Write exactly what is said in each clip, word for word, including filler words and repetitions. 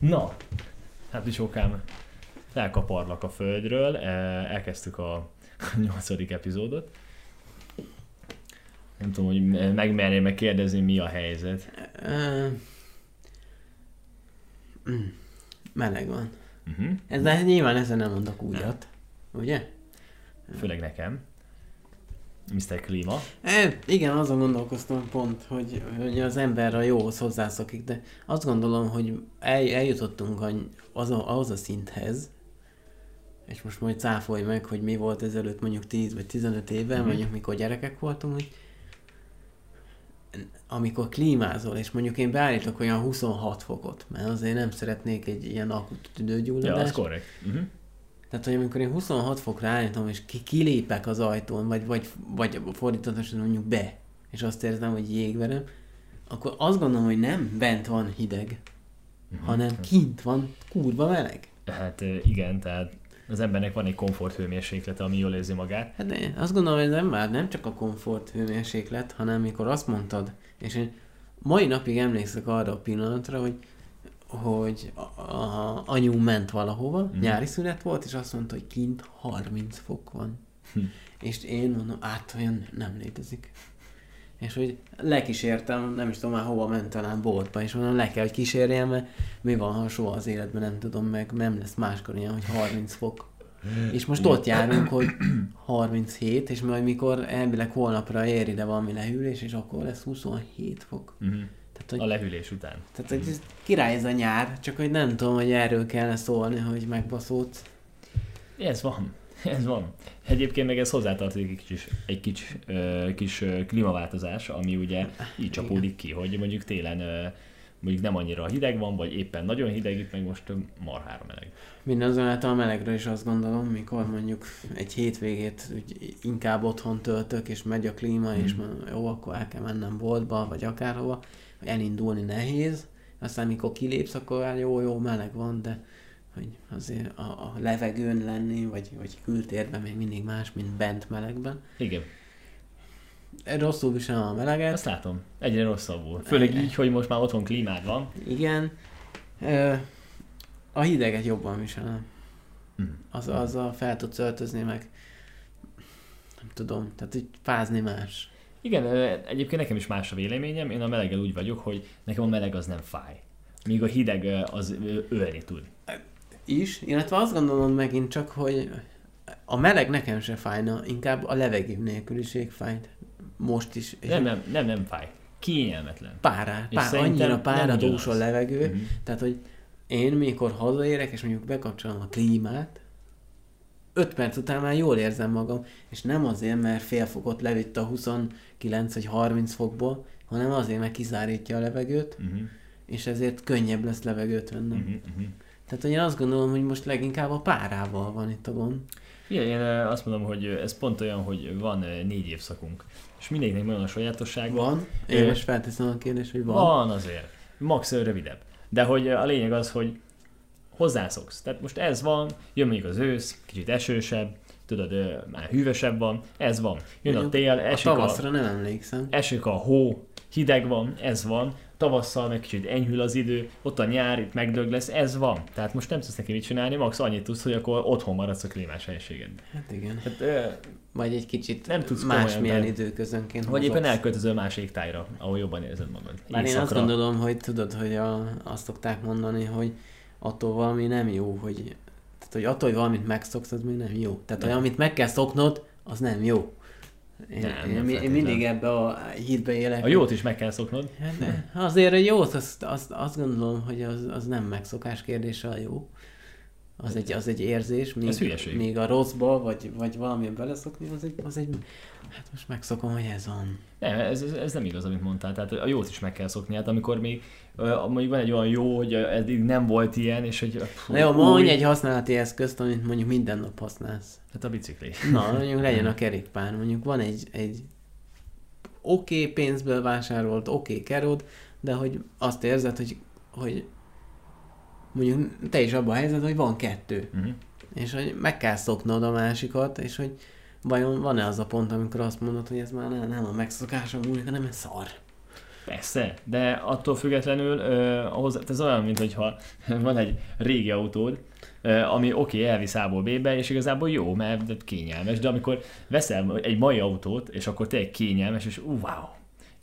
Na, hát Bicsókám, elkaparlak a földről, elkezdtük a nyolcadik epizódot. Nem tudom, hogy megmerném meg kérdezni, mi a helyzet. Meleg van. Uh-huh. Ez, de nyilván ezzel nem mondok újat, ugye? Főleg nekem. miszter Klíma. É, igen, azon gondolkoztam pont, hogy, hogy az ember a jóhoz hozzászokik, de azt gondolom, hogy el, eljutottunk az a, ahhoz a szinthez, és most majd cáfolj meg, hogy mi volt ezelőtt mondjuk tíz vagy tizenöt évvel, mm. mondjuk mikor gyerekek voltunk, hogy amikor klímázol, és mondjuk én beállítok olyan huszonhat fokot, mert azért nem szeretnék egy ilyen akut tüdőgyulladást. Ja, az korrekt. Mm-hmm. Tehát, hogy amikor én huszonhat fokra állítom, és ki- kilépek az ajtón, vagy, vagy, vagy fordítatosan mondjuk be, és azt érzem, hogy jégverem, akkor azt gondolom, hogy nem bent van hideg, uh-huh. hanem kint van kurva meleg. Hát igen, tehát az embernek van egy komfort hőmérséklete, ami jól érzi magát. Hát én azt gondolom, hogy ez már nem csak a komfort hőmérséklet, hanem mikor azt mondtad, és én mai napig emlékszek arra a pillanatra, hogy hogy a, a, anyu ment valahova, mm. nyári szünet volt, és azt mondta, hogy kint harminc fok van. Hm. És én mondom, át olyan nem létezik. És hogy lekísértem, nem is tudom már hova ment, talán boltba, és mondom, le kell, hogy kísérjem, mert mi van, ha soha az életben nem tudom meg, nem lesz máskor ilyen, hogy harminc fok. És most ott járunk, hogy harminchét, és majd mikor elvileg holnapra ér ide valami lehűlés, és akkor lesz huszonhét fok. Mm. Tehát, hogy, a lehűlés után. Tehát, hogy ez király ez a nyár, csak hogy nem tudom, hogy erről kellene szólni, hogy megbaszódsz. Ez van, ez van. Egyébként meg ez hozzátartozik egy kis, egy kis, ö, kis ö, klímaváltozás, ami ugye így csapódik ki, hogy mondjuk télen ö, mondjuk nem annyira hideg van, vagy éppen nagyon hideg, itt meg most marhára meleg. Mindazonáltal a melegről is azt gondolom, mikor mondjuk egy hétvégét úgy inkább otthon töltök, és megy a klíma, hmm. és mondom, jó, akkor el kell mennem boltba, vagy akárhova. Elindulni nehéz, aztán mikor kilépsz, akkor jó-jó meleg van, de hogy azért a, a levegőn lenni, vagy, vagy kültérben még mindig más, mint bent melegben. Igen. Rosszul viselem a meleget. Azt látom, egyre rosszabbul. Főleg így, hogy most már otthon klímád van. Igen. A hideget jobban viselem. Az, azzal fel tudsz öltözni, meg nem tudom, tehát így fázni más. Igen, egyébként nekem is más a véleményem, én a meleggel úgy vagyok, hogy nekem a meleg az nem fáj, míg a hideg az ölni tud. Is, illetve azt gondolom megint csak, hogy a meleg nekem se fájna, inkább a levegő nélküliség fájt most is. Nem, nem, nem, nem fáj. Kényelmetlen. Párá, pár, annyira páradús a levegő, uh-huh. tehát hogy én mikor hazaérek és mondjuk bekapcsolom a klímát, öt perc után már jól érzem magam, és nem azért, mert fél fokot levitt a huszonkilenc vagy harminc fokból, hanem azért, mert kizárítja a levegőt, uh-huh. és ezért könnyebb lesz levegőt vennem. Uh-huh, uh-huh. Tehát, hogy én azt gondolom, hogy most leginkább a párával van itt a gond. Igen, én azt mondom, hogy ez pont olyan, hogy van négy évszakunk, és mindegyiknek van a sajátosság. Van? Én most felteszem a kérdést, hogy van. Van azért. Max rövidebb. De hogy a lényeg az, hogy hozzászoksz. Tehát most ez van, jön mondjuk az ősz, kicsit esősebb, tudod, már hűvösebb van, ez van. Jön a tél, esik a... tavaszra a, nem emlékszem. Esik a hó, hideg van, ez van. Tavasszal meg kicsit enyhül az idő, ott a nyár, itt megdög lesz, ez van. Tehát most nem tudsz neki mit csinálni, max annyit tudsz, hogy akkor otthon maradsz a klímás helyiségedben. Hát igen. Hát, ö, Vagy egy kicsit nem tudsz másmilyen időközönként hozogsz. Vagy éppen elköltözöl más égtájra, ahol jobban érzed magad. Már én azt gondolom, hogy tudod, hogy a, azt szokták mondani, hogy attól valami nem jó, hogy, tehát, hogy attól, hogy valamit megszoksz, az még nem jó. Tehát, nem. hogy amit meg kell szoknod, az nem jó. Én, nem, én, nem én mindig ebbe a hídbe élek. A jót is meg kell szoknod. Hát, azért a jót, azt, azt, azt gondolom, hogy az, az nem megszokás kérdése a jó. Az egy, az egy érzés. Még, még a rosszba, vagy, vagy valamilyen beleszokni, az egy, az egy... Hát most megszokom, hogy ez van. Nem, ez, ez nem igaz, amit mondtál. Tehát a jót is meg kell szokni. Hát amikor még mondjuk van egy olyan jó, hogy eddig nem volt ilyen, és hogy... Pff, Na jó, mondj egy használati eszközt, amit mondjuk minden nap használsz. Hát a bicikli. Na, mondjuk legyen a kerékpár. Mondjuk van egy, egy oké okay, pénzből vásárolt, oké okay, kerod, de hogy azt érzed, hogy, hogy mondjuk te is abban a helyzet, hogy van kettő. Uh-huh. És hogy meg kell szoknod a másikat, és hogy vajon van-e az a pont, amikor azt mondod, hogy ez már nem, nem a megszokásom, hanem ez szar. Persze, de attól függetlenül ö, ahhoz, ez olyan, mintha van egy régi autód, ö, ami oké, okay, elvisz A-ból B-be, és igazából jó, mert kényelmes, de amikor veszel egy mai autót, és akkor tényleg kényelmes, és ú, wow.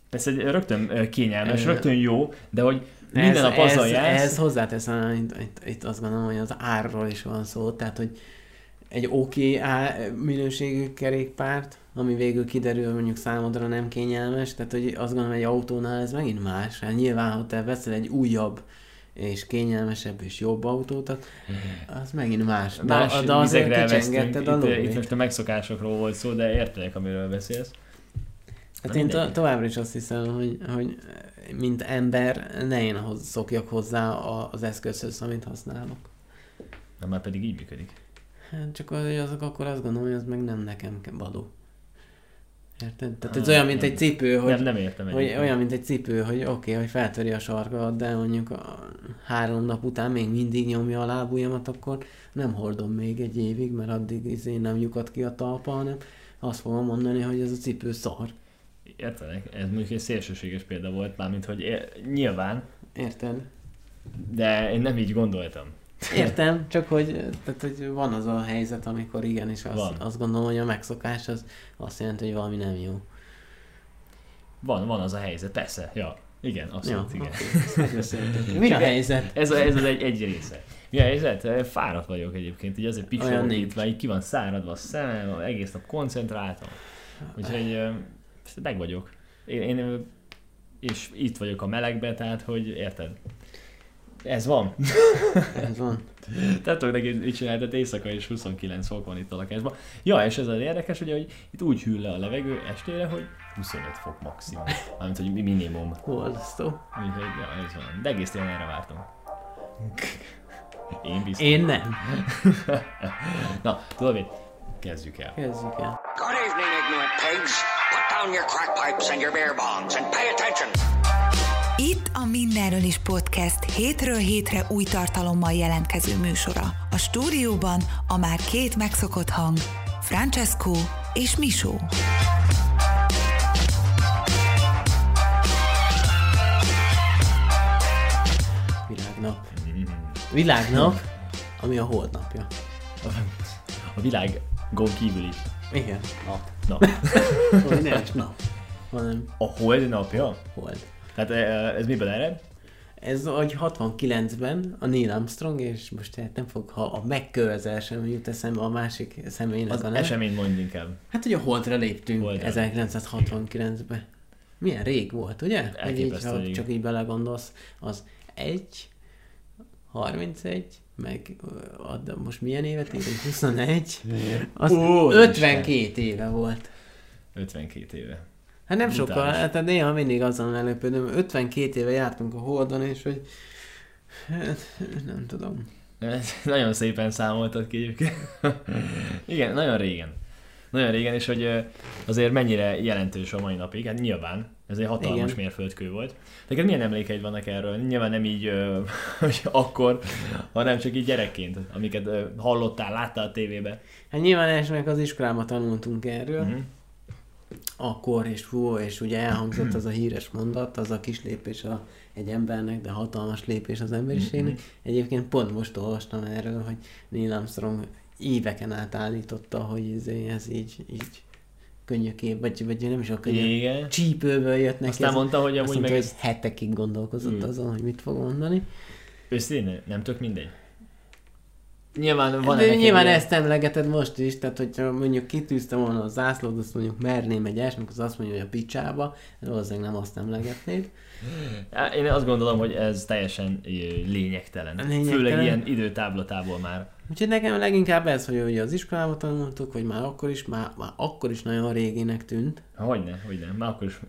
Persze rögtön kényelmes, rögtön jó, de hogy minden nap azzal jársz. Ez hozzáteszem, itt, itt, itt azt gondolom, hogy az árról is van szó, tehát hogy egy oké okay minőségű kerékpárt, ami végül kiderül, mondjuk számodra nem kényelmes, tehát hogy azt gondolom, egy autónál ez megint más. Hát nyilván, ha te veszel egy újabb és kényelmesebb és jobb autót, az megint más. De, más de azért kicsengetted a lóvét. Itt, itt most a megszokásokról volt szó, de értelek, amiről beszélsz. Hát én to- továbbra is azt hiszem, hogy, hogy mint ember ne én szokjak hozzá az eszközhöz, amit használok. De már pedig így működik. Hát csak az, azok akkor azt gondolom, hogy az meg nem nekem való. Érted? Tehát ez olyan, mint egy cipő, hogy... Nem, nem értem hogy olyan, mint egy cipő, hogy oké, okay, hogy feltöri a sarkadat, de mondjuk a három nap után még mindig nyomja a lábujjamat, akkor nem hordom még egy évig, mert addig izé nem lyukad ki a talpa, hanem azt fogom mondani, hogy ez a cipő szar. Értelek, ez mondjuk egy szélsőséges példa volt, mármint, hogy é- nyilván... Érted. De én nem így gondoltam. Értem, csak hogy, tehát, hogy van az a helyzet, amikor igenis azt, azt gondolom, hogy a megszokás az azt jelenti, hogy valami nem jó. Van, van az a helyzet, persze, ja, igen, azt ja, jelenti, igen. Okay. Mi a helyzet? Ez, ez az egy, egy része. Mi a helyzet? Fáradt vagyok egyébként, így azért picsolódítva, így ki van száradva a szemem, egész nap koncentráltam, úgyhogy meg vagyok. Én, én, és itt vagyok a melegben, tehát hogy érted? Ez van. Ez van. Tehát tudok neki mit csinálni, tehát éjszaka is huszonkilenc fok van itt a lakásban. Ja, és ez az érdekes, ugye, hogy itt úgy hűl le a levegő estére, hogy huszonöt fok maximum. Mármint, hogy minimum. Hozzasztó. Úgyhogy, ja, ez van. De egész télen erre vártam. Én biztos. Én nem. Na, tudod mit? Kezdjük el. Kezdjük el. Good evening, ignorant pigs. Put down your crack pipes and your beer bombs and pay attention. Itt a Mindenről is podcast hétről hétre új tartalommal jelentkező műsora. A stúdióban a már két megszokott hang, Francesco és Misó. Világnap. Világnap, ami a holnapja. A világon kívüli. Igen. Nap. Nap. Nincs nap. A hold napja? Hold. Tehát ez miben ered? Ez, hogy hatvankilencben a Neil Armstrong, és most hát nem fog, ha a megkövezel sem jut eszembe a másik személynek az a neve. Az esemény mondj inkább. Hát, hogy a Holdra léptünk Holdra. ezerkilencszázhatvankilencben. Milyen rég volt, ugye? Elképesztő. Hogy így, ha csak így belegondolsz, az egy harmincegy, meg ad, most milyen évet írunk? huszonegy. Az ó, ötvenkét éve volt. ötvenkét éve. Hát nem sokkal, hát néha mindig azon előpődöm, ötvenkét éve jártunk a Holdon, és hogy nem tudom. Nagyon szépen számoltad ki egyébként. Igen, nagyon régen. Nagyon régen, és hogy azért mennyire jelentős a mai napig, hát nyilván. Ez egy hatalmas igen. Mérföldkő volt. Neked milyen emlékeid vannak erről? Nyilván nem így ö, akkor, hanem csak így gyerekként, amiket ö, hallottál, láttál a tévébe. Hát nyilván elsőnek az iskolában tanultunk erről. Mm-hmm. Akkor és hú, és ugye elhangzott az a híres mondat, az a kis lépés a, egy embernek, de hatalmas lépés az emberiségnek. Egyébként pont most olvastam erről, hogy Neil Armstrong éveken át állította, hogy ez, ez így, így könnyöké, vagy, vagy nem is a könnyök, csípőből jött neki. Aztán ez, mondta, hogy amúgy meg... Ezt... hetekig gondolkozott mm. azon, hogy mit fog mondani. Őszintén, nem tök mindegy. Nyilván van de nyilván ezt emlegeted most is, tehát hogyha mondjuk kitűztem volna a zászlót, azt mondjuk merném egy esnek, az azt mondja, hogy a picsába, valószínűleg nem azt emlegetnéd. Én azt gondolom, hogy ez teljesen lényegtelen. lényegtelen. Főleg ilyen időtáblatából már. Úgyhogy nekem leginkább ez, hogy ugye az iskolában tanultuk, hogy már akkor is, már, már akkor is nagyon régének tűnt. Hogyne, hogyne, már akkor is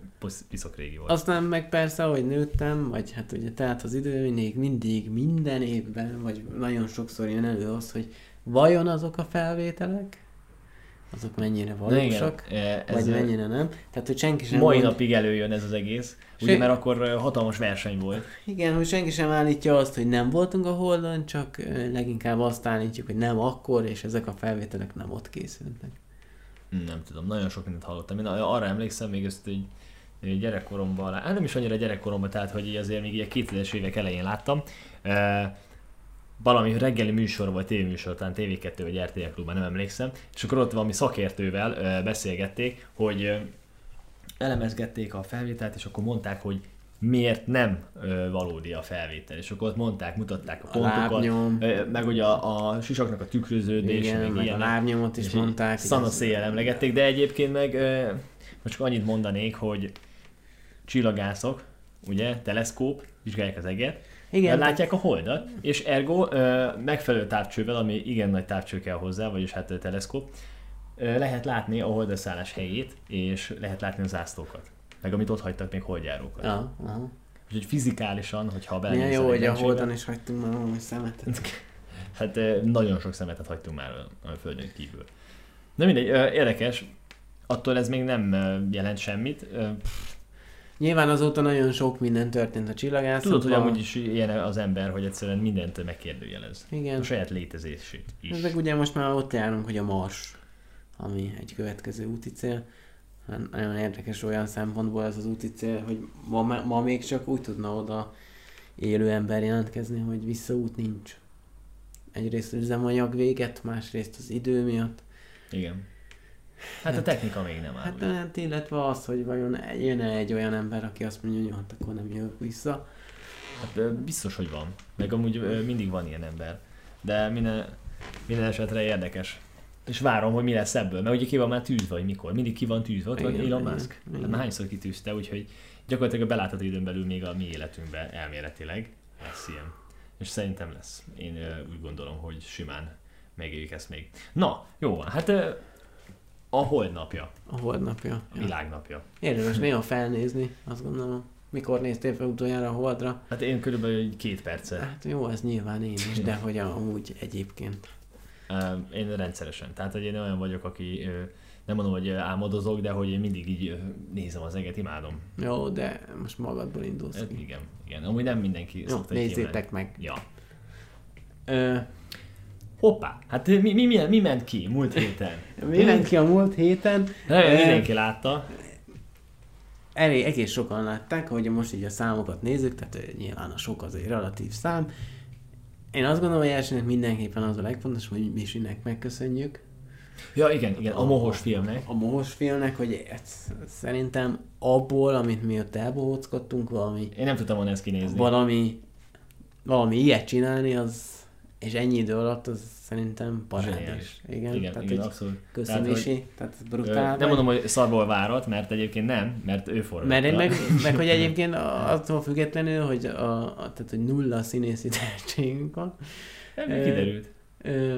piszok régi volt. Aztán meg persze, ahogy nőttem, vagy hát ugye tehát az idő még mindig, minden évben, vagy nagyon sokszor jön elő az, hogy vajon azok a felvételek, azok mennyire valósak, igen, vagy mennyire nem. Tehát, hogy senki sem mai mond... napig előjön ez az egész, ugye Se... mert akkor hatalmas verseny volt. Igen, hogy senki sem állítja azt, hogy nem voltunk a Holdon, csak leginkább azt állítjuk, hogy nem akkor, és ezek a felvételek nem ott készültek. Nem tudom, nagyon sok mindent hallottam. Én arra emlékszem, még ezt így gyerekkoromban, hát nem is annyira gyerekkoromban, tehát hogy így azért még így a kétezres évek elején láttam. E, valami reggeli műsor vagy tévéműsor, talán té vé kettő vagy er té el Klubban, nem emlékszem, és akkor ott valami szakértővel e, beszélgették, hogy e, elemezgették a felvételt, és akkor mondták, hogy miért nem ö, valódi a felvétel. És akkor ott mondták, mutatták a pontokat, ö, meg ugye a, a sisaknak a tükröződés, igen, meg, meg ilyen, a lábnyomot is mondták. Szanaszéjjel emlegették, de egyébként meg ö, most csak annyit mondanék, hogy csillagászok, ugye, teleszkóp, vizsgálják az eget, igen, látják a holdat, és ergo ö, megfelelő távcsővel, ami igen nagy távcső kell hozzá, vagyis hát a teleszkóp, ö, lehet látni a holdaszállás helyét, és lehet látni a zászlókat, meg amit ott hagytak még holdjárókat. Ja, aha. Úgyhogy fizikálisan, hogyha belenézzel... Milyen jó, hogy a Holdon is hagytunk már valami szemetet. Hát nagyon sok szemetet hagytunk már a Földön kívül. Na mindegy, érdekes, attól ez még nem jelent semmit. Nyilván azóta nagyon sok minden történt a csillagászatban. Tudod, hogy amúgy is ilyen az ember, hogy egyszerűen mindent megkérdőjelez. Igen. A saját létezését is. Ezek ugye most már ott járunk, hogy a Mars, ami egy következő úti cél. Nagyon érdekes olyan szempontból ez az úti cél, hogy ma, ma még csak úgy tudna oda élő ember jelentkezni, hogy visszaút nincs. Egyrészt az üzemanyag véget, másrészt az idő miatt. Igen. Hát, hát a technika még nem áll. Hát, hát illetve az, hogy vajon jön-e egy olyan ember, aki azt mondja, hogy hát akkor nem jövök vissza. Hát biztos, hogy van. Meg amúgy mindig van ilyen ember. De minden, minden esetre érdekes. És várom, hogy mi lesz ebből, mert ugye ki van már tűzve, hogy mikor. Mindig ki van tűzve, ott van Elon Musk. Hát már hányszor kitűzte, úgyhogy gyakorlatilag a belátható időn belül még a mi életünkben elméletileg lesz ilyen. És szerintem lesz. Én úgy gondolom, hogy simán megéljük ezt még. Na, jó van, hát a holdnapja. A holdnapja. A világnapja. Érdemes néha felnézni, azt gondolom. Mikor néztél fel utoljára a holdra? Hát én körülbelül két percet. Hát jó, ez nyilván én is, de hogy amúgy egyébként. Én rendszeresen. Tehát, hogy én olyan vagyok, aki nem mondom, hogy álmodozok, de hogy én mindig így nézem az eget, imádom. Jó, de most magadból indulsz ki. Igen, igen. Amúgy nem mindenki jó, szokta nézzétek meg. Ja. Ö... Hoppá! Hát mi, mi, mi, mi ment ki múlt héten? mi ment ki a múlt héten? Nagyon mindenki látta. Elég, egész sokan látták, hogy most így a számokat nézzük, tehát nyilván a sok az egy relatív szám. Én azt gondolom, hogy elsőnek mindenképpen az a legfontos, hogy Misinek megköszönjük. Ja, igen, igen, a, a mohos filmnek. A mohos filmnek, hogy ez, szerintem abból, amit mi ott elbohóckodtunk, valami... Én nem tudtam volna ezt kinézni. Valami, valami ilyet csinálni, az, és ennyi idő alatt, az szerintem parádés. Igen, igen, tehát, igen, abszolút. Köszön Misi, tehát brutál. Nem mondom, hogy szarból várat, mert egyébként nem, mert ő forradta. Mert meg, meg hogy egyébként attól függetlenül, hogy, a, a, tehát, hogy nulla színészi tehetségünk van. Nem, kiderült. Ö,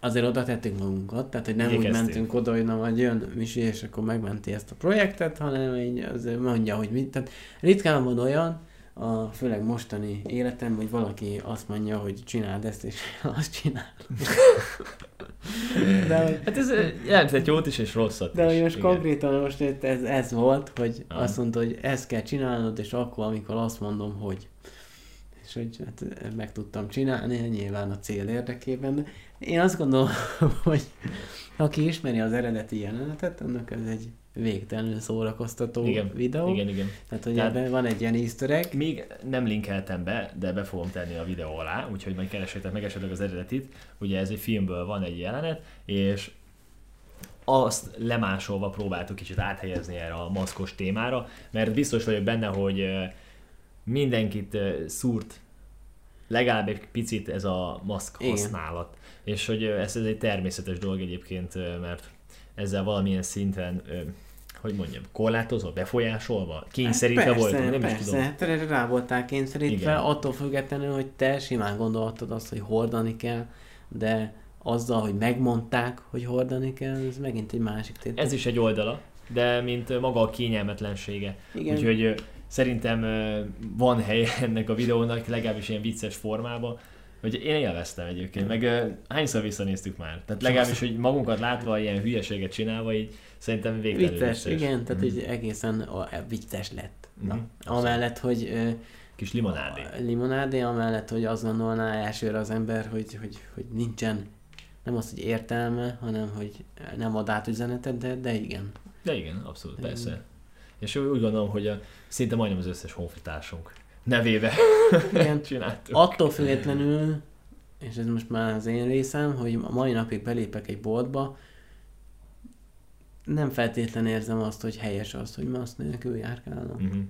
azért oda tettünk magunkat, tehát hogy nem Igyekeztünk. Úgy mentünk oda, hogy na majd jön Misi, és akkor megmenti ezt a projektet, hanem így azért mondja, hogy mit. Tehát ritkán van olyan, a főleg mostani életem, hogy valaki azt mondja, hogy csináld ezt, és azt csinál. De, hát ez jelentett jót is, és rosszat de, is. De most igen. Konkrétan most ez, ez volt, hogy ah. azt mondta, hogy ezt kell csinálnod, és akkor, amikor azt mondom, hogy. És hogy hát, meg tudtam csinálni, nyilván a cél érdekében. De én azt gondolom, hogy aki ismeri az eredeti jelenetet, annak ez egy végtelenül szórakoztató igen, videó. Igen, igen. Tehát, hogy tehát ebben van egy ilyen easter egg. Még nem linkeltem be, de be fogom tenni a videó alá, úgyhogy majd keresétek meg esetleg az eredetit. Ugye ez egy filmből van egy jelenet, és azt lemásolva próbáltuk kicsit áthelyezni erre a maszkos témára, mert biztos vagyok benne, hogy mindenkit szúrt legalább egy picit ez a maszk használat. Igen. És hogy ez, ez egy természetes dolog egyébként, mert ezzel valamilyen szinten, hogy mondjam, korlátozva, befolyásolva, kényszerítve hát persze, voltunk, nem persze. is tudom. Persze, rá voltál kényszerítve, igen. Attól függetlenül, hogy te simán gondoltad azt, hogy hordani kell, de azzal, hogy megmondták, hogy hordani kell, ez megint egy másik tétel. Ez is egy oldala, de mint maga a kényelmetlensége. Igen. Úgyhogy szerintem van hely ennek a videónak, legalábbis ilyen vicces formában, hogy én élveztem egyébként, meg uh, hányszor visszanéztük már. Tehát legalábbis, hogy magunkat látva, ilyen hülyeséget csinálva, így szerintem végtelenül vicces. Vicces, igen, tehát mm-hmm. így egészen a, vicces lett. Mm-hmm. Amellett, hogy... Uh, Kis limonádé. Limonádé, amellett, hogy azt gondolná elsőre az ember, hogy, hogy, hogy nincsen, nem az, hogy értelme, hanem, hogy nem ad át üzenetet, de, de igen. De igen, abszolút, de persze. És úgy gondolom, hogy a, szinte majdnem az összes honfitársunk nevébe csináltuk. Attól függetlenül, és ez most már az én részem, hogy a mai napig belépek egy boltba, nem feltétlenül érzem azt, hogy helyes az, hogy maszk nélkül járkálnak. Mm-hmm.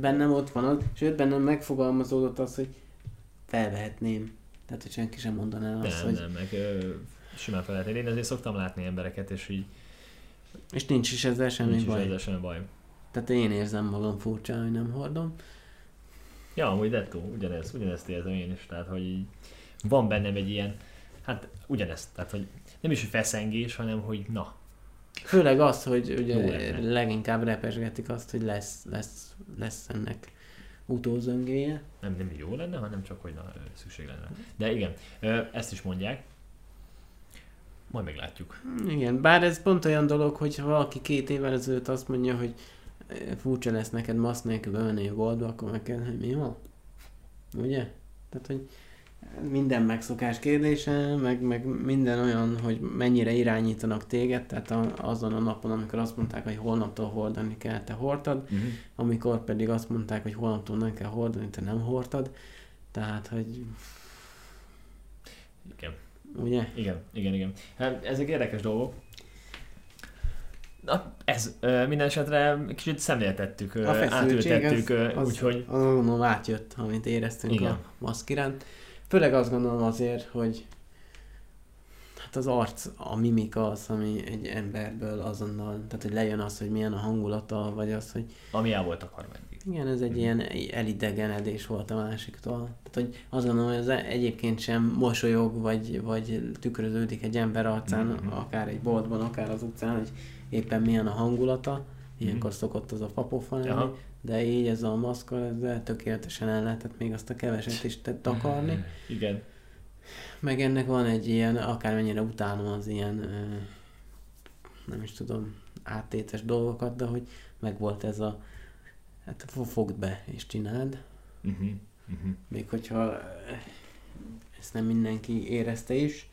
Bennem ott van az, sőt bennem megfogalmazódott az, hogy felvehetném. Tehát, hogy senki sem mondaná azt, nem, hogy... Nem, meg ö, simán felvehetném. Én azért szoktam látni embereket, és így... És nincs is ezzel semmi nincs baj. Nincs is ezzel semmi baj. Tehát én érzem magam furcsa, hogy nem hordom. Ja, amúgy dettó, ugyanez, ugyanezt érzem én is. Tehát, hogy így van bennem egy ilyen... Hát ugyanezt, tehát, hogy nem is, hogy feszengés, hanem, hogy na... Főleg az, hogy ugye leginkább repesgetik azt, hogy lesz, lesz, lesz ennek utózöngéje. Nem, nem jó lenne, hanem csak, hogy na, szükség lenne. De igen, ezt is mondják. Majd meglátjuk. Igen, bár ez pont olyan dolog, hogy ha valaki két évvel ezelőtt azt mondja, hogy furcsa lesz neked maszk nélkül bemenni a boltba, akkor meg kell, hogy mi van? Ugye? Tehát, hogy minden megszokás kérdése, meg, meg minden olyan, hogy mennyire irányítanak téged, tehát a, azon a napon, amikor azt mondták, hogy holnaptól hordani kell, te hordtad, uh-huh. amikor pedig azt mondták, hogy holnaptól nem kell hordani, te nem hordtad, tehát, hogy... Igen. Ugye? Igen, igen, igen. Hát ezek érdekes dolgok. Na, ez minden esetre kicsit szemléltettük, átültettük, úgyhogy... A gondolom átjött, amit éreztünk igen. a maszk iránt. Főleg azt gondolom azért, hogy hát az arc, a mimika az, ami egy emberből azonnal, tehát hogy lejön az, hogy milyen a hangulata, vagy az, hogy... Ami el volt akarva eddig. Igen, ez egy mm. ilyen elidegenedés volt a másiktól. Tehát hogy azt gondolom, hogy ez egyébként sem mosolyog, vagy, vagy tükröződik egy ember arcán, mm-hmm. akár egy boltban, akár az utcán, hogy éppen milyen a hangulata. Ilyenkor mm-hmm. szokott az a papofon lenni, de így ez a maszkal, ezzel tökéletesen el lehetett még azt a keveset is takarni. Igen. Meg ennek van egy ilyen, akármennyire utálom az ilyen, nem is tudom, áttétes dolgokat, de hogy meg volt ez a, hát fogd be és csináld. Uh-huh. Uh-huh. Még hogyha ezt nem mindenki érezte is.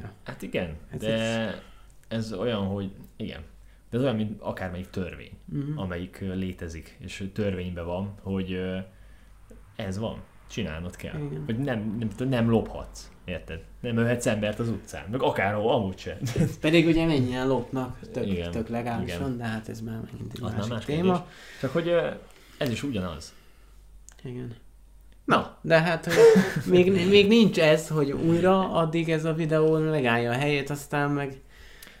Ja. Hát igen, ez de ez... ez olyan, hogy igen. De ez olyan, mint akármelyik törvény, uh-huh. amelyik létezik, és törvényben van, hogy ez van, csinálnod kell. Igen. Hogy nem, nem, nem lophatsz, érted? Nem ölhetsz embert az utcán, meg akárhol, amúgy sem. Pedig ugye mennyien lopnak, tök, igen, tök legálisan, igen. de hát ez már megint egy másik más téma. Kérdés. Csak hogy ez is ugyanaz. Igen. Na, de hát hogy még, még nincs ez, hogy újra addig ez a videó megállja a helyét, aztán meg...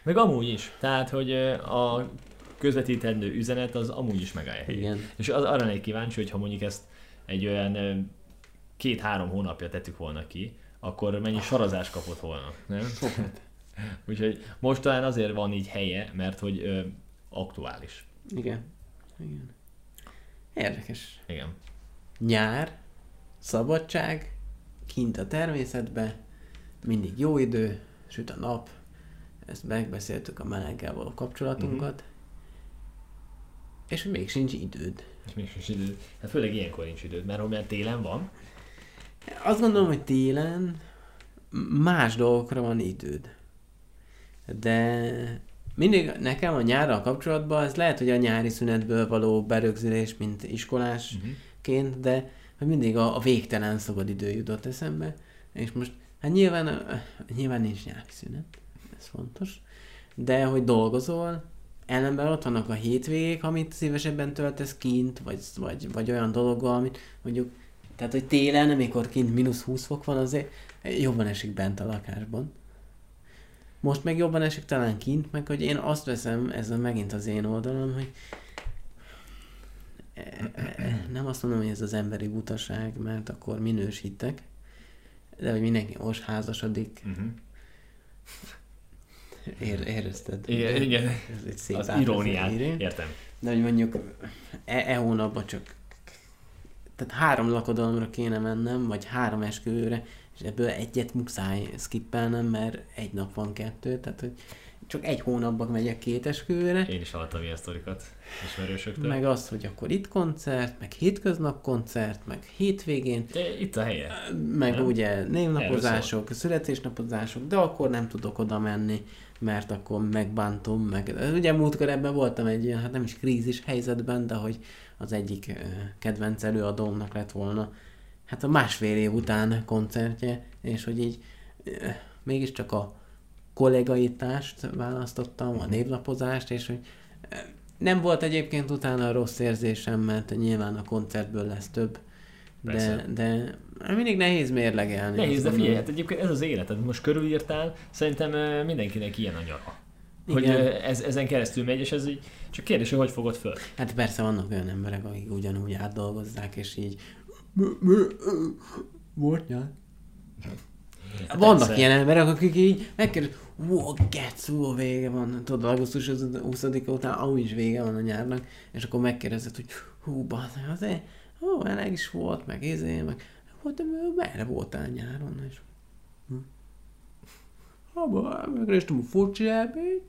Meg amúgy is. Tehát, hogy a közvetítendő üzenet az amúgy is megállja helyét. Igen. És az, arra lennék kíváncsi, hogyha mondjuk ezt egy olyan két-három hónapja tettük volna ki, akkor mennyi sarazás kapott volna, nem? Úgyhogy most talán azért van így helye, mert hogy ö, aktuális. Igen. Igen. Érdekes. Igen. Nyár, szabadság, kint a természetbe, mindig jó idő, süt a nap. Ezt megbeszéltük a meleggel való kapcsolatunkat, mm-hmm. és még sincs időd. És még sincs időd. Hát főleg ilyenkor nincs időd, mert olyan télen van. Azt gondolom, hogy télen más dolgokra van időd. De mindig nekem a nyárral kapcsolatban, ez lehet, hogy a nyári szünetből való berögzülés, mint iskolásként, mm-hmm. de mindig a, a végtelen szabad idő jutott eszembe, és most hát nyilván, nyilván nincs nyári szünet. Ez fontos. De hogy dolgozol, ellenben ott vannak a hétvégék, amit szívesebben töltesz kint, vagy, vagy, vagy olyan dologgal, amit mondjuk, tehát hogy télen, amikor kint mínusz húsz fok van, azért jobban esik bent a lakásban. Most meg jobban esik talán kint, meg hogy én azt veszem, ez megint az én oldalam, hogy nem azt mondom, hogy ez az emberi butaság, mert akkor minősítek, de hogy mindenki most házasodik, uh-huh. Ér, érezted? Igen, igen. Ez egy szép az iróniát, értem. De hogy mondjuk e, e hónapban csak tehát három lakodalomra kéne mennem, vagy három esküvőre, és ebből egyet muszáj skippelnem, mert egy nap van kettő, tehát hogy csak egy hónapban megyek két esküvőre. Én is hallottam ilyen sztorikat ismerősöktől. Meg azt, hogy akkor itt koncert, meg hétköznap koncert, meg hétvégén. De itt a helye. Meg nem? Ugye névnapozások, születésnapozások, de akkor nem tudok oda menni, mert akkor megbántom, meg... Ugye múltkor ebben voltam egy ilyen, hát nem is krízis helyzetben, de hogy az egyik kedvenc előadómnak lett volna hát a másfél év után koncertje, és hogy így mégiscsak a kollégaitást választottam, a névlapozást, és hogy nem volt egyébként utána rossz érzésem, mert nyilván a koncertből lesz több, de, de mindig nehéz mérlegelni. Nehéz, de figyelj, hát egyébként ez az életed, most körülírtál, szerintem mindenkinek ilyen a nyara. Hogy ez, ezen keresztül megy, és ez így csak kérdés, hogy hogy fogod föl. Hát persze vannak olyan emberek, akik ugyanúgy átdolgozzák, és így volt nyár. Hát vannak egyszer. Ilyen emberek, akik így megkérdezik, wow, gecó, vége van, tudod, augusztus huszadika után amúgy is vége van a nyárnak, és akkor megkérdezett, hogy hú, bazdmeg, azért, hú, elég is volt, meg izé, meg volt, merre voltál nyáron, és hm? Abba, megkerestem a furcsi elbét,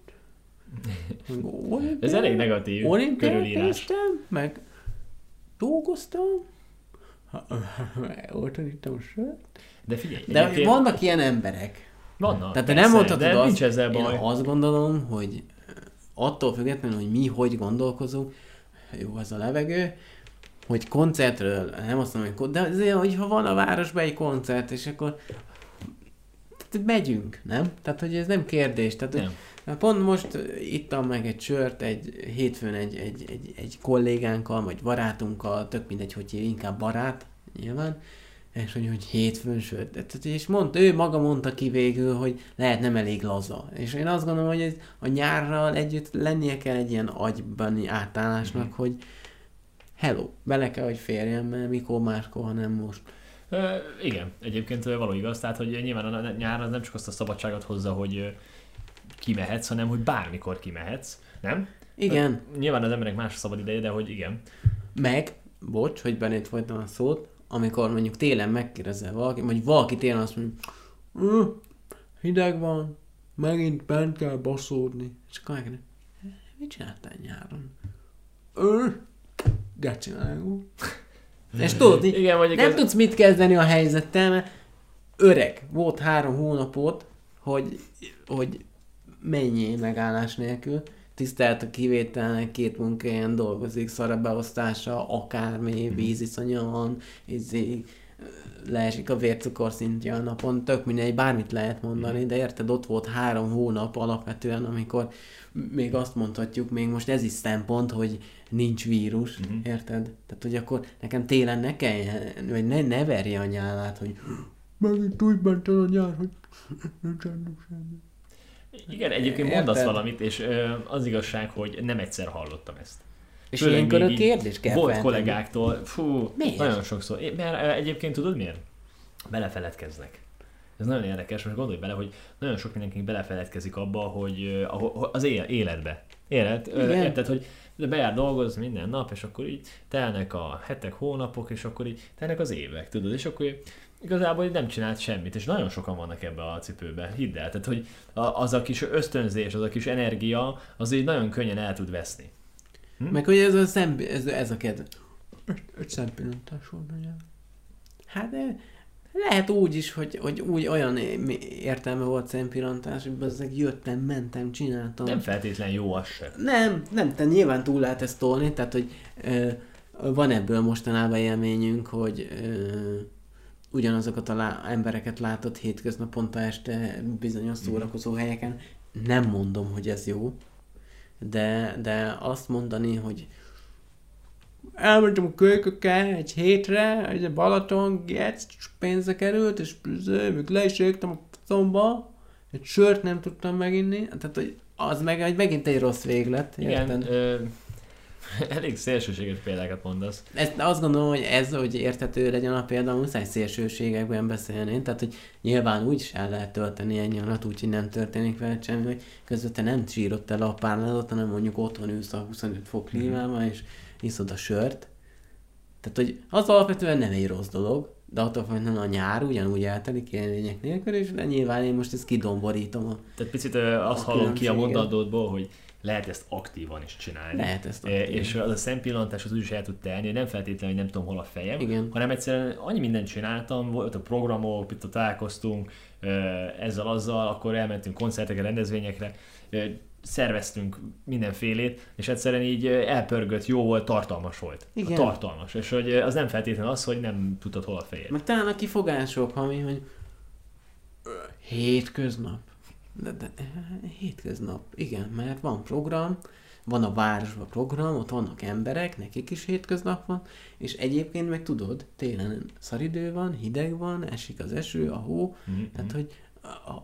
ez elég negatív körülírás. Meg dolgoztam, otthon ittam a sört. De figyelj, de egyébként... vannak ilyen emberek. Vannak. Tehát te nem mondhatod azt, nincs ezzel baj. Én azt gondolom, hogy attól függetlenül, hogy mi hogy gondolkozunk, jó az a levegő, hogy koncertről, nem azt mondom, hogy de azért, hogyha van a városban egy koncert, és akkor megyünk, nem? Tehát, hogy ez nem kérdés. Tehát, nem. Hogy, pont most ittam meg egy sört, egy hétfőn egy, egy, egy, egy kollégánkkal, vagy barátunkkal, tök mindegy, hogy inkább barát, nyilván, és hogy, hogy hétfőn sört. És mondta, ő maga mondta ki végül, hogy lehet nem elég laza. És én azt gondolom, hogy ez a nyárral együtt lennie kell egy ilyen agyban átállásnak, mm. hogy hello, bele kell, hogy férjen, mert mikor máskor, hanem most. E, igen, egyébként való igaz, tehát hogy nyilván a nyár az nem csak azt a szabadságot hozza, hogy kimehetsz, hanem hogy bármikor kimehetsz, nem? Igen. E, nyilván az emberek más szabad ideje, de hogy igen. Meg, bocs, hogy belét folytam a szót, amikor mondjuk télen megkérdezel valaki, vagy valaki télen azt mondja, hideg van, megint bent kell baszódni. És akkor megkérdezem, mit csináltál nyáron? De csináljuk. És tudod, igen, nem az... tudsz mit kezdeni a helyzettel, mert öreg, volt három hónapot, hogy, hogy mennyi megállás nélkül. Tisztelt a kivételnek, két munkahelyen dolgozik, szarabb beosztása, akármi, víziszonya van, így leesik a vércukorszintje a napon, tök mindegy, bármit lehet mondani, de érted, ott volt három hónap alapvetően, amikor még azt mondhatjuk, még most ez is szempont, hogy nincs vírus, mm-hmm. érted? Tehát, hogy akkor nekem télen ne kelljen, vagy ne, ne verje a nyálát, hogy megint úgy bent a nyár, hogy nincs ennök semmi. Igen, egyébként érted? Mondasz valamit, és ö, az igazság, hogy nem egyszer hallottam ezt. És főleg ilyenkor a kérdés kell volt feltenni. Kollégáktól, fú, miért? Nagyon sokszor. É, mert ö, egyébként tudod miért? Belefeledkeznek. Ez nagyon érdekes, most gondolj bele, hogy nagyon sok mindenki belefeledkezik abba, hogy ö, az él, életbe. Élet, érted, hogy bejár dolgozni minden nap, és akkor így telnek a hetek, hónapok, és akkor így telnek az évek, tudod, és akkor igazából nem csinált semmit, és nagyon sokan vannak ebbe a cipőben, hidd el. Tehát, hogy az a kis ösztönzés, az a kis energia, az így nagyon könnyen el tud veszni. Hm? Meg hogy ez a, szembi, ez, ez a kedve. Öt szempillantás volt, hát lehet úgy is, hogy, hogy úgy olyan értelme volt szempillantás, hogy bezzeg jöttem, mentem, csináltam. Nem feltétlen jó az sem. Nem, nem, te nyilván túl lehet ezt tolni, tehát, hogy ö, van ebből mostanában élményünk, hogy... Ö, ugyanazokat az lá- embereket látott hétköznaponta este bizonyos szórakozó helyeken. Nem mondom, hogy ez jó, de, de azt mondani, hogy elmentem a kölykökkel egy hétre, egy Balaton, gec, pénzbe került, és még le is égtem a szomba, egy sört nem tudtam meginni, tehát az meg, megint egy rossz véglet. Igen, ö, elég szélsőséges példákat mondasz. Ezt azt gondolom, hogy ez, hogy érthető legyen a példa, muszáj szélsőségekben beszélni. Tehát, hogy nyilván úgy sem lehet tölteni egy nyarat, úgyhogy nem történik veled semmi, hogy közben te nem csírod el a párnázat, hanem mondjuk otthon ülsz a huszonöt fok klímában, és iszod a sört. Tehát, hogy az alapvetően nem egy rossz dolog, de attól fognak a nyár ugyanúgy eltelik élmények nélkül, és nyilván én most ezt kidomborítom. A, Tehát picit azt hallom ki a mondatodból, hogy lehet ezt aktívan is csinálni. Lehet ezt aktívan. És az a szempillantás az úgy is el tud telni, hogy nem feltétlenül, hogy nem tudom hol a fejem, igen, hanem egyszerűen annyi mindent csináltam, volt a programok, itt találkoztunk, ezzel-azzal, akkor elmentünk koncertekre, rendezvényekre, szerveztünk mindenfélét, és egyszerűen így elpörgött, jó volt, tartalmas volt. Igen. Tartalmas. És hogy az nem feltétlenül az, hogy nem tudtad hol a fejed. Meg talán a kifogások, ami, hogy hétköznap. De, de hétköznap. Igen, mert van program, van a városban program, ott vannak emberek, nekik is hétköznap van, és egyébként meg tudod, télen szaridő van, hideg van, esik az eső, a hó, mm-hmm. tehát hogy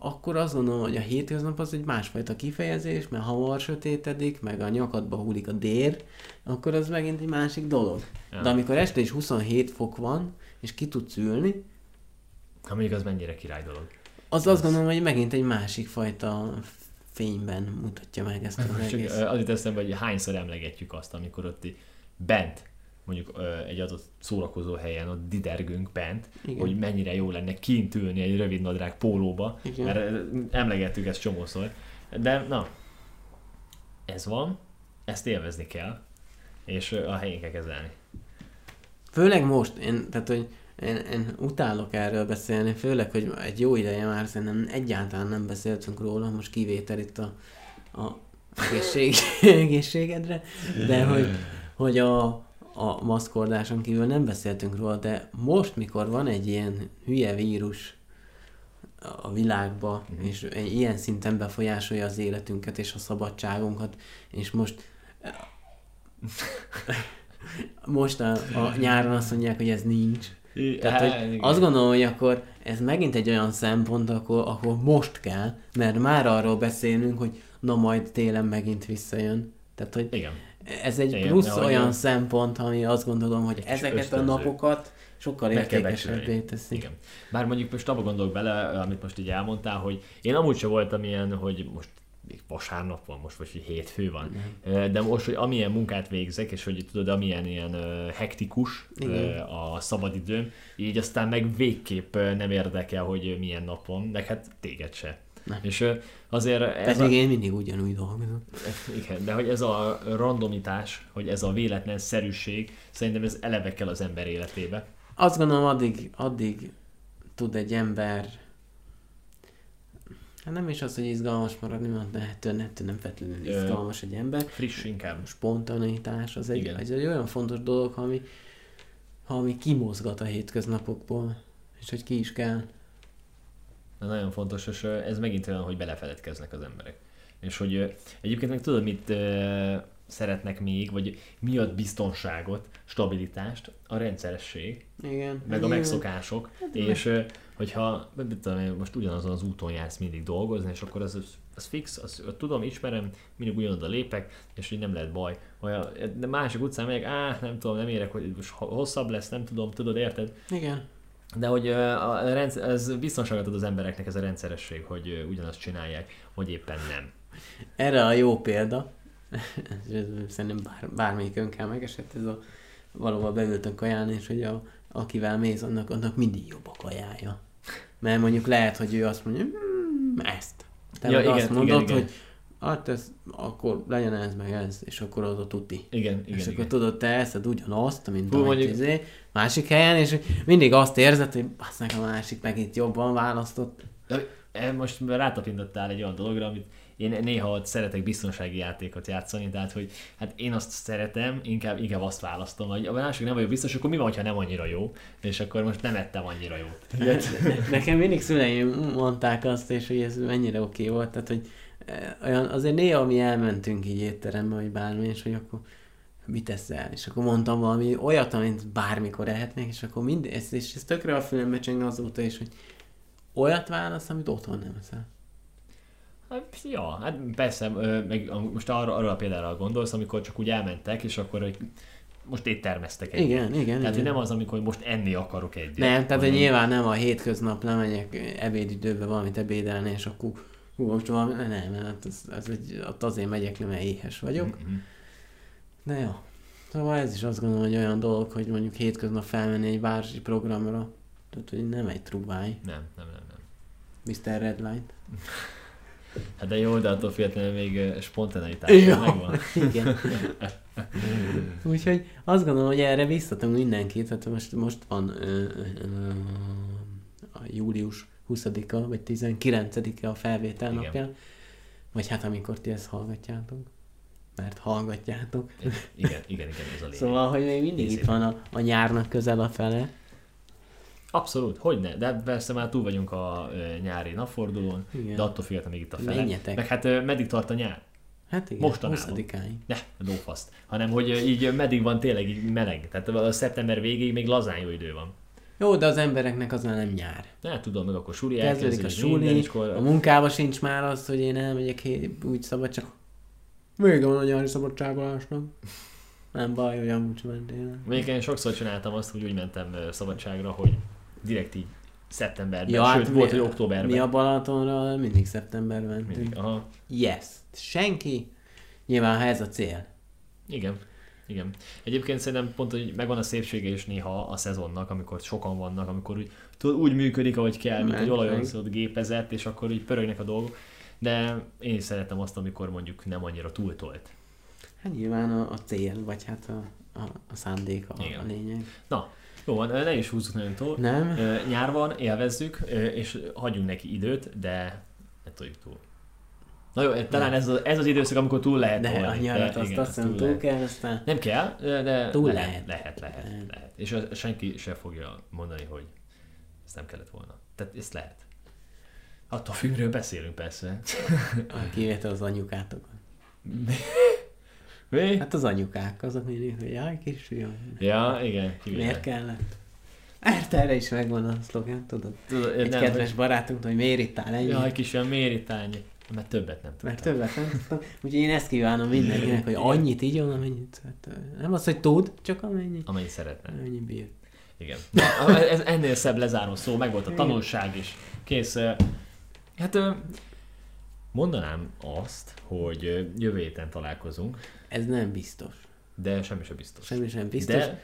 akkor azt gondolom, hogy a hétköznap az egy másfajta kifejezés, mert hamar sötétedik, meg a nyakadba hullik a dér, akkor az megint egy másik dolog. Ja. De amikor este is huszonhét fok van, és ki tudsz ülni... Ha mondjuk az mennyire király dolog. Az azt gondolom, hogy megint egy másik fajta fényben mutatja meg ezt az egész. Csak az jut eszembe, hogy hányszor emlegetjük azt, amikor ott bent, mondjuk egy adott szórakozó helyen ott didergünk bent, igen, hogy mennyire jó lenne kint ülni egy rövid nadrág pólóba, igen, mert emlegettük ezt csomószor. De na, ez van, ezt élvezni kell, és a helyén kell kezelni. Főleg most, én, tehát hogy én, én utálok erről beszélni, főleg, hogy egy jó ideje már szerintem egyáltalán nem beszéltünk róla, most kivétel itt a, a egészség, egészségedre, de hogy, hogy a a maszkordáson kívül nem beszéltünk róla, de most, mikor van egy ilyen hülye vírus a világba, mm-hmm. és ilyen szinten befolyásolja az életünket és a szabadságunkat, és most most a, a nyáron azt mondják, hogy ez nincs. Tehát, hogy azt gondolom, hogy akkor ez megint egy olyan szempont, akkor, akkor most kell, mert már arról beszélünk, hogy na majd télen megint visszajön. Tehát, hogy igen. Ez egy igen, plusz olyan jön. Szempont, ami azt gondolom, hogy ezeket ösztönző. A napokat sokkal értékesebbé teszik. Igen. Bár mondjuk most abba gondolok bele, amit most így elmondtál, hogy én amúgy sem voltam ilyen, hogy most vasárnap van most, vagy hogy hétfő van, igen. de most, hogy amilyen munkát végzek, és hogy tudod, amilyen ilyen hektikus igen. a szabadidőm, így aztán meg végképp nem érdekel, hogy milyen nap van, meg hát téged se. Nem. És azért... Ez pedig a... én mindig ugyanúgy dolgozom. Igen, de hogy ez a randomitás, hogy ez a véletlenszerűség, szerintem ez eleve kell az ember életébe. Azt gondolom, addig, addig tud egy ember... Hát nem is az, hogy izgalmas maradni, mert ettől nem, nem feltétlenül izgalmas egy ember. Friss inkább. Spontanitás, az egy, az egy olyan fontos dolog, ami, ami kimozgat a hétköznapokból, és hogy ki is kell. De nagyon fontos, és ez megint olyan, hogy belefeledkeznek az emberek. És hogy egyébként meg tudod, mit e, szeretnek még, vagy mi ad biztonságot, stabilitást, a rendszeresség, igen, meg a megszokások, igen. és igen. hogyha tudom, most ugyanazon az úton jársz mindig dolgozni, és akkor az, az fix, az, tudom, ismerem, mindig ugyanoda lépek, és így nem lehet baj. Olyan, de másik utcán megyek, á, nem tudom, nem érek, hogy most hosszabb lesz, nem tudom, tudod, érted? Igen. De hogy a rendszer, ez biztonságot ad az embereknek ez a rendszeresség, hogy ugyanazt csinálják, vagy éppen nem. Erre a jó példa, szerintem bár, bármelyikünkkel megesett, ez a valóban beültünk kajálni, és hogy a, akivel mész, annak, annak mindig jobb a kajája. Mert mondjuk lehet, hogy ő azt mondja, mmm, ezt. Te ja, igen, azt mondod, igen, hogy hát ez, akkor legyen ez, meg ez, és akkor az a tuti. Igen, igen, és igen. akkor tudod, te eszed ugyanazt, mint a mondjuk... másik helyen, és mindig azt érzed, hogy aztán a másik megint jobban választott. De most rátapintottál egy olyan dologra, amit én néha szeretek biztonsági játékot játszani, tehát hogy hát én azt szeretem, inkább, inkább azt választom, hogy a másik nem vagyok biztos, akkor mi van, ha nem annyira jó, és akkor most nem ettem annyira jót. Nekem mindig szüleim mondták azt, és hogy ez mennyire oké okay volt, tehát hogy olyan, azért néha mi elmentünk így étterembe, vagy bármi, és hogy akkor mit eszel? És akkor mondtam valami olyat, amit bármikor ehetnék, és akkor mindig, és, és ez tökre a fülembe cseng azóta is, hogy olyat válasz, amit otthon nem eszel. Ja, hát persze, meg most arra, arra a példára gondolsz, amikor csak úgy elmentek, és akkor hogy most éttermeztek egyet. Igen, igen. Tehát, igen. hogy nem az, amikor most enni akarok egyet. Nem, tehát hogy nyilván nem a hétköznap lemegyek ebédidőbe valamit ebédelni, és akkor hú, most valami, nem, hát az, az, az azért megyek, mert éhes vagyok. Mm-hmm. De jó. Szóval ez is azt gondolom, hogy olyan dolog, hogy mondjuk hétköznap felmenni egy városi programra, Tudod, hogy nem egy trubáj. Nem, nem, nem, nem. miszter Redlight. Hát de jó, de attól függetlenül még spontaneitás megvan. Igen. Úgyhogy azt gondolom, hogy erre visszatunk mindenkit, hát most, most van ö, ö, a július huszadika, vagy tizenkilencedike a felvétel igen. napja. Vagy hát amikor ti ezt hallgatjátok. Mert hallgatjátok. Igen, igen, igen, ez a lényeg. Szóval, hogy még mindig Nézd itt van a, a nyárnak közel a fele. Abszolút, hogyne, de persze már túl vagyunk a ö, nyári napfordulón, igen. de attól függetlenül még itt a fele. Menjetek. Meg hát ö, meddig tart a nyár? Hát igen, huszadikáig. Ne, lófaszt. Hanem, hogy ö, így meddig van tényleg így meleg. Tehát a szeptember végéig még lazán jó idő van. Jó, de az embereknek az már nem nyár. Ne, tudom, meg akkor suli elkezdődik. Kezdődik a suli, mindenikor... a munkába sincs már az, hogy én elmegyek úgy szabad, csak vége van a nyári szabadságolásnak. Nem baj, hogy amúgy mentél. Még én sokszor csináltam azt, hogy úgy mentem szabadságra, hogy direkt így szeptemberben, ja, sőt hát volt, mi, hogy októberben. Mi a Balatonra mindig szeptemberben mentünk. Mindig, aha. Yes. Senki. Nyilván, ha ez a cél. Igen. Igen. Egyébként szerintem pont, hogy megvan a szépsége is néha a szezonnak, amikor sokan vannak, amikor úgy, tud, úgy működik, ahogy kell, mint egy olajozott gépezet, és akkor így pörögnek a dolgok. De én is szeretem azt, amikor mondjuk nem annyira túltolt. Hát nyilván a, a cél, vagy hát a, a, a szándék a, a lényeg. Na, jó van, ne is húzzuk nagyon túl. Nem. Nyár van, élvezzük, és hagyjunk neki időt, de ne toljuk túl. Na jó, talán ez az, ez az időszak, amikor túl lehet tolni. De a nyarat azt azt hiszem túl kell, aztán... Nem kell, de túl lehet. Lehet, lehet, lehet. És senki sem fogja mondani, hogy ezt nem kellett volna. Tehát ezt lehet. Attól függről beszélünk persze. Kivéte az anyukátokat. Mi? Hát az anyukák, azok mindig, hogy jaj, kisfiam. Ja, igen. Kivéve. Miért kellett? Hát erre is megvan a szlogán, tudod? tudod Egy nem, kedves hogy... barátunk, hogy miért itt áll ennyi? Jaj, kisfiam, miért itt áll ennyi? Mert többet nem tudtam. Mert többet nem tudtam. Úgyhogy én ezt kívánom mindenkinek, hogy annyit igyon, amennyit. Hát, nem az, hogy tud, csak amennyit. Amennyit szeretne. Amennyit bír. Igen. Na, ez ennél szebb lezáró szó, meg volt a tanulság is. Kész. Hát mondanám azt, hogy jövő héten találkozunk. Ez nem biztos. De semmi sem biztos. Semmi sem biztos. De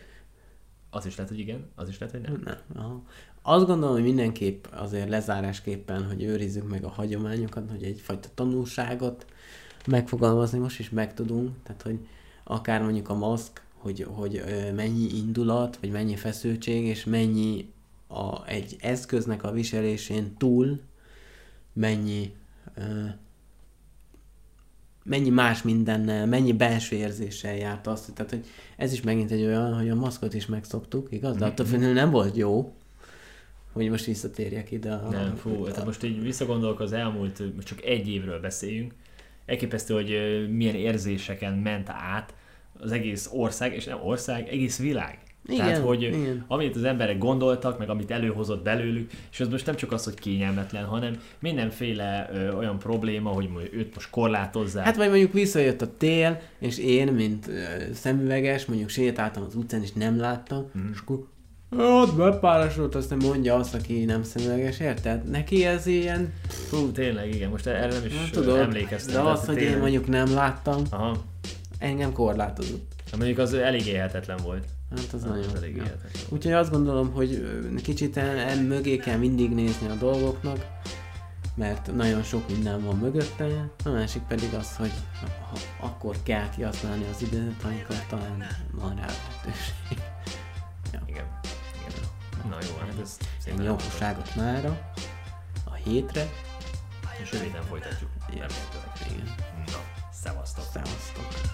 az is lehet, hogy igen, az is lehet, hogy nem. nem aha. Azt gondolom, hogy mindenképp azért lezárásképpen, hogy őrizzük meg a hagyományokat, hogy egyfajta tanulságot megfogalmazni most is meg tudunk. Tehát, hogy akár mondjuk a maszk, hogy, hogy mennyi indulat, vagy mennyi feszültség, és mennyi a, egy eszköznek a viselésén túl, mennyi... Ö, mennyi más mindennel, mennyi belső érzéssel járt azt, tehát hogy ez is megint egy olyan, hogy a maszkot is megszoktuk, igaz? De attól félnő nem volt jó, hogy most visszatérjek ide. A, nem, fú, a... tehát most így visszagondolok az elmúlt, most csak egy évről beszéljünk, elképesztő, hogy milyen érzéseken ment át az egész ország, és nem ország, egész világ. Igen, tehát, hogy igen. Amit az emberek gondoltak, meg amit előhozott belőlük, és az most nem csak az, hogy kényelmetlen, hanem mindenféle ö, olyan probléma, hogy őt most korlátozzák. Hát vagy mondjuk visszajött a tél, és én, mint ö, szemüveges, mondjuk sétáltam az utcán, és nem láttam, mm. és akkor ott bepárosult, azt nem mondja azt, aki nem szemüveges, érted? Neki ez ilyen... Hú, tényleg, igen, most erre nem is hát, tudod, emlékeztem. De az, hogy én mondjuk nem láttam, aha. engem korlátozott. Hát mondjuk az elég élhetetlen volt. Hát az hát nagyon elég élhetetlen. Úgyhogy azt gondolom, hogy kicsit el mögé kell mindig nézni a dolgoknak, mert nagyon sok minden van mögötte, a másik pedig az, hogy ha akkor kell kihasználni az időt, amikor talán van rá lehetőség. Ja. Igen. Igen. Na jó, hát ez szépen. Egy jókosságot mára, a hétre. És röviden folytatjuk. Igen. Na, szevasztok. Szevasztok.